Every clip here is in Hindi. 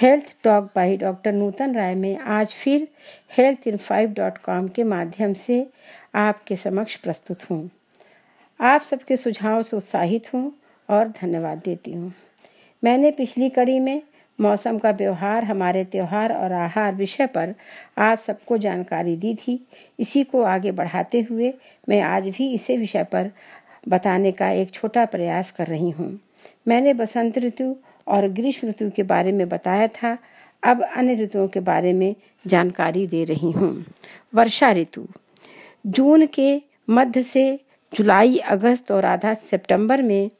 Health dot by doctor Nutan Rai में आज फिर health in 5.com के माध्यम से आपके समक्ष प्रस्तुत हूँ। आप सबके सुझाव से उत्साहित हूँ और धन्यवाद देती हूँ। मैंने पिछली कड़ी में मौसम का व्यवहार, हमारे त्यौहार और आहार विषय पर आप सबको जानकारी दी थी। इसी को आगे बढ़ाते हुए मैं आज भी इसी विषय पर बताने का एक छोटा प्रयास कर रही हूँ। मैंने बसंत ऋतु और ग्रीष्म ऋतु के बारे में बताया था, अब अन्य ऋतुओं के बारे में जानकारी दे रही हूँ। वर्षा ऋतु जून के मध्य से जुलाई, अगस्त और आधा सितंबर में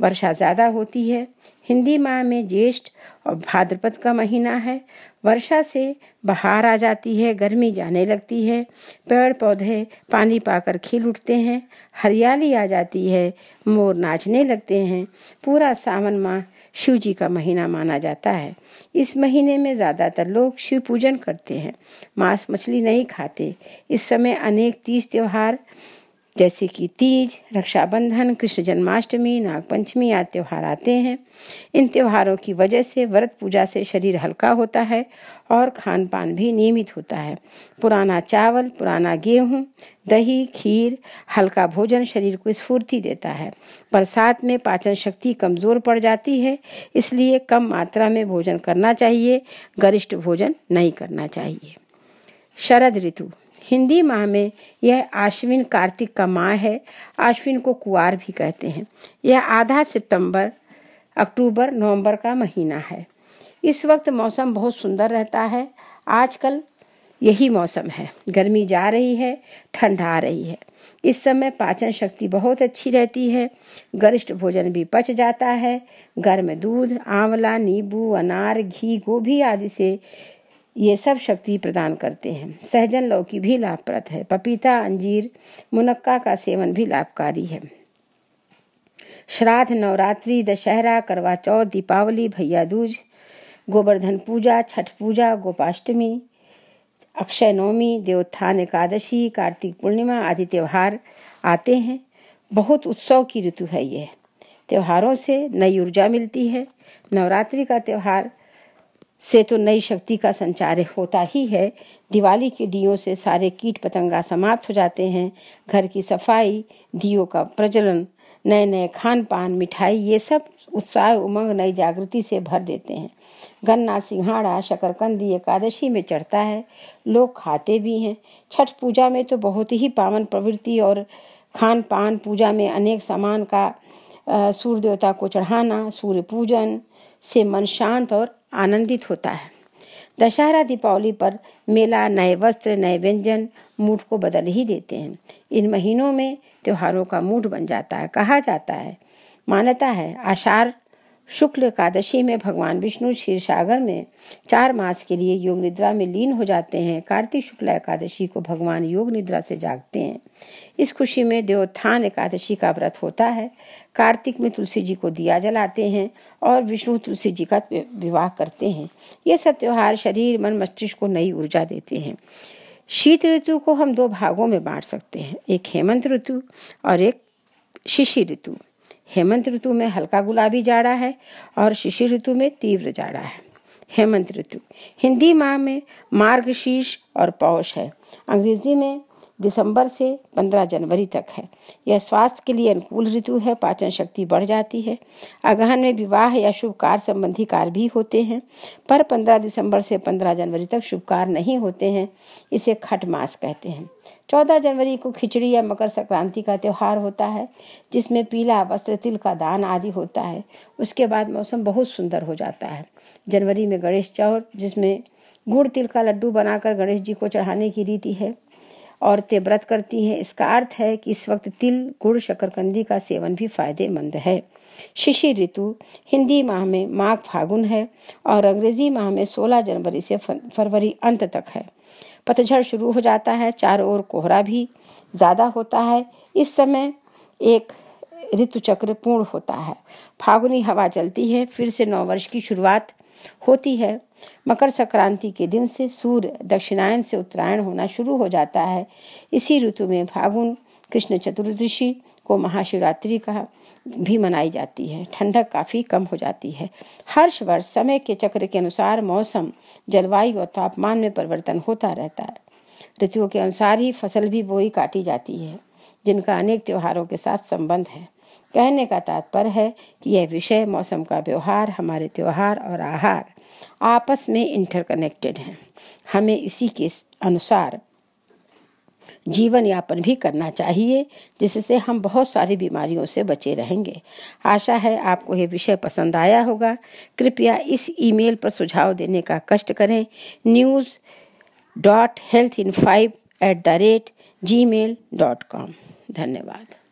वर्षा ज़्यादा होती है। हिंदी माह में ज्येष्ठ और भाद्रपद का महीना है। वर्षा से बहार आ जाती है, गर्मी जाने लगती है, पेड़ पौधे पानी पाकर खिल उठते हैं, हरियाली आ जाती है, मोर नाचने लगते हैं। पूरा सावन माह शिव जी का महीना माना जाता है। इस महीने में ज़्यादातर लोग शिव पूजन करते हैं, मांस मछली नहीं खाते। इस समय अनेक तीज त्यौहार जैसे कि तीज, रक्षाबंधन, कृष्ण जन्माष्टमी, नागपंचमी आदि त्यौहार आते हैं। इन त्योहारों की वजह से व्रत पूजा से शरीर हल्का होता है और खान पान भी नियमित होता है। पुराना चावल, पुराना गेहूँ, दही, खीर, हल्का भोजन शरीर को स्फूर्ति देता है। बरसात में पाचन शक्ति कमज़ोर पड़ जाती है, इसलिए कम मात्रा में भोजन करना चाहिए, गरिष्ठ भोजन नहीं करना चाहिए। शरद ऋतु हिंदी माह में यह आश्विन कार्तिक का माह है। आश्विन को कुआर भी कहते हैं। यह आधा सितंबर, अक्टूबर, नवंबर का महीना है। इस वक्त मौसम बहुत सुंदर रहता है। आजकल यही मौसम है, गर्मी जा रही है, ठंड आ रही है। इस समय पाचन शक्ति बहुत अच्छी रहती है, गरिष्ठ भोजन भी पच जाता है। गर्म दूध, आंवला, नींबू, अनार, घी, गोभी आदि से ये सब शक्ति प्रदान करते हैं। सहजन लौकी भी लाभप्रद है। पपीता, अंजीर, मुनक्का का सेवन भी लाभकारी है। श्राद्ध, नवरात्रि, दशहरा, करवा चौथ, दीपावली, भैया दूज, गोवर्धन पूजा, छठ पूजा, गोपाष्टमी, अक्षय नवमी, देवोत्थान एकादशी, कार्तिक पूर्णिमा आदि त्योहार आते हैं। बहुत उत्सव की ऋतु है। यह त्योहारों से नई ऊर्जा मिलती है। नवरात्रि का त्योहार से तो नई शक्ति का संचार होता ही है। दिवाली के दियों से सारे कीट पतंगा समाप्त हो जाते हैं। घर की सफाई, दियों का प्रज्वलन, नए नए खान पान, मिठाई, ये सब उत्साह, उमंग, नई जागृति से भर देते हैं। गन्ना, सिंघाड़ा, शकरकंदी एकादशी में चढ़ता है, लोग खाते भी हैं। छठ पूजा में तो बहुत ही पावन प्रवृत्ति और खान पान, पूजा में अनेक सामान का सूर्य देवता को चढ़ाना, सूर्य पूजन से मन शांत और आनंदित होता है। दशहरा, दीपावली पर मेला, नए वस्त्र, नए व्यंजन मूड को बदल ही देते हैं। इन महीनों में त्योहारों का मूड बन जाता है। कहा जाता है, मान्यता है, आषाढ़ शुक्ल एकादशी में भगवान विष्णु क्षीरसागर में 4 मास के लिए योग निद्रा में लीन हो जाते हैं। कार्तिक शुक्ल एकादशी को भगवान योग निद्रा से जागते हैं। इस खुशी में देवोत्थान एकादशी का व्रत होता है। कार्तिक में तुलसी जी को दिया जलाते हैं और विष्णु तुलसी जी का विवाह करते हैं। ये सब त्योहार शरीर, मन, मस्तिष्क को नई ऊर्जा देते हैं। शीत ऋतु को हम 2 भागों में बांट सकते हैं, एक हेमंत ऋतु और एक शिशिर ऋतु। हेमंत ऋतु में हल्का गुलाबी जाड़ा है और शिशिर ऋतु में तीव्र जाड़ा है। हेमंत ऋतु हिंदी माह में मार्गशीर्ष और पौष है। अंग्रेजी में दिसंबर से 15 जनवरी तक है। यह स्वास्थ्य के लिए अनुकूल ऋतु है। पाचन शक्ति बढ़ जाती है। अगहन में विवाह या शुभ कार्य संबंधी कार्य भी होते हैं, पर 15 दिसंबर से 15 जनवरी तक शुभ कार्य नहीं होते हैं। इसे खट मास कहते हैं। 14 जनवरी को खिचड़ी या मकर संक्रांति का त्यौहार होता है, जिसमें पीला वस्त्र, तिल का दान आदि होता है। उसके बाद मौसम बहुत सुंदर हो जाता है। जनवरी में गणेश चौथ, जिसमें गुड़ तिल का लड्डू बनाकर गणेश जी को चढ़ाने की रीति है। औरतें व्रत करती हैं। इसका अर्थ है कि इस वक्त तिल, गुड़, शकरकंदी का सेवन भी फायदेमंद है। शिशिर ऋतु हिंदी माह में माघ फागुन है और अंग्रेजी माह में 16 जनवरी से फरवरी अंत तक है। पतझड़ शुरू हो जाता है। चारों ओर कोहरा भी ज़्यादा होता है। इस समय एक ऋतु चक्र पूर्ण होता है। फागुनी हवा चलती है, फिर से नववर्ष की शुरुआत होती है। मकर संक्रांति के दिन से सूर्य दक्षिणायन से उत्तरायण होना शुरू हो जाता है। इसी ऋतु में फागुन कृष्ण चतुर्दशी को महाशिवरात्रि का भी मनाई जाती है। ठंडक काफ़ी कम हो जाती है। हर्ष वर्ष समय के चक्र के अनुसार मौसम, जलवायु और तापमान में परिवर्तन होता रहता है। ऋतुओं के अनुसार ही फसल भी बोई काटी जाती है, जिनका अनेक त्योहारों के साथ संबंध है। कहने का तात्पर्य है कि यह विषय, मौसम का व्यवहार, हमारे त्योहार और आहार आपस में इंटरकनेक्टेड हैं। हमें इसी के अनुसार जीवन यापन भी करना चाहिए, जिससे हम बहुत सारी बीमारियों से बचे रहेंगे। आशा है आपको यह विषय पसंद आया होगा। कृपया इस ईमेल पर सुझाव देने का कष्ट करें, news.healthin5@gmail.com। धन्यवाद।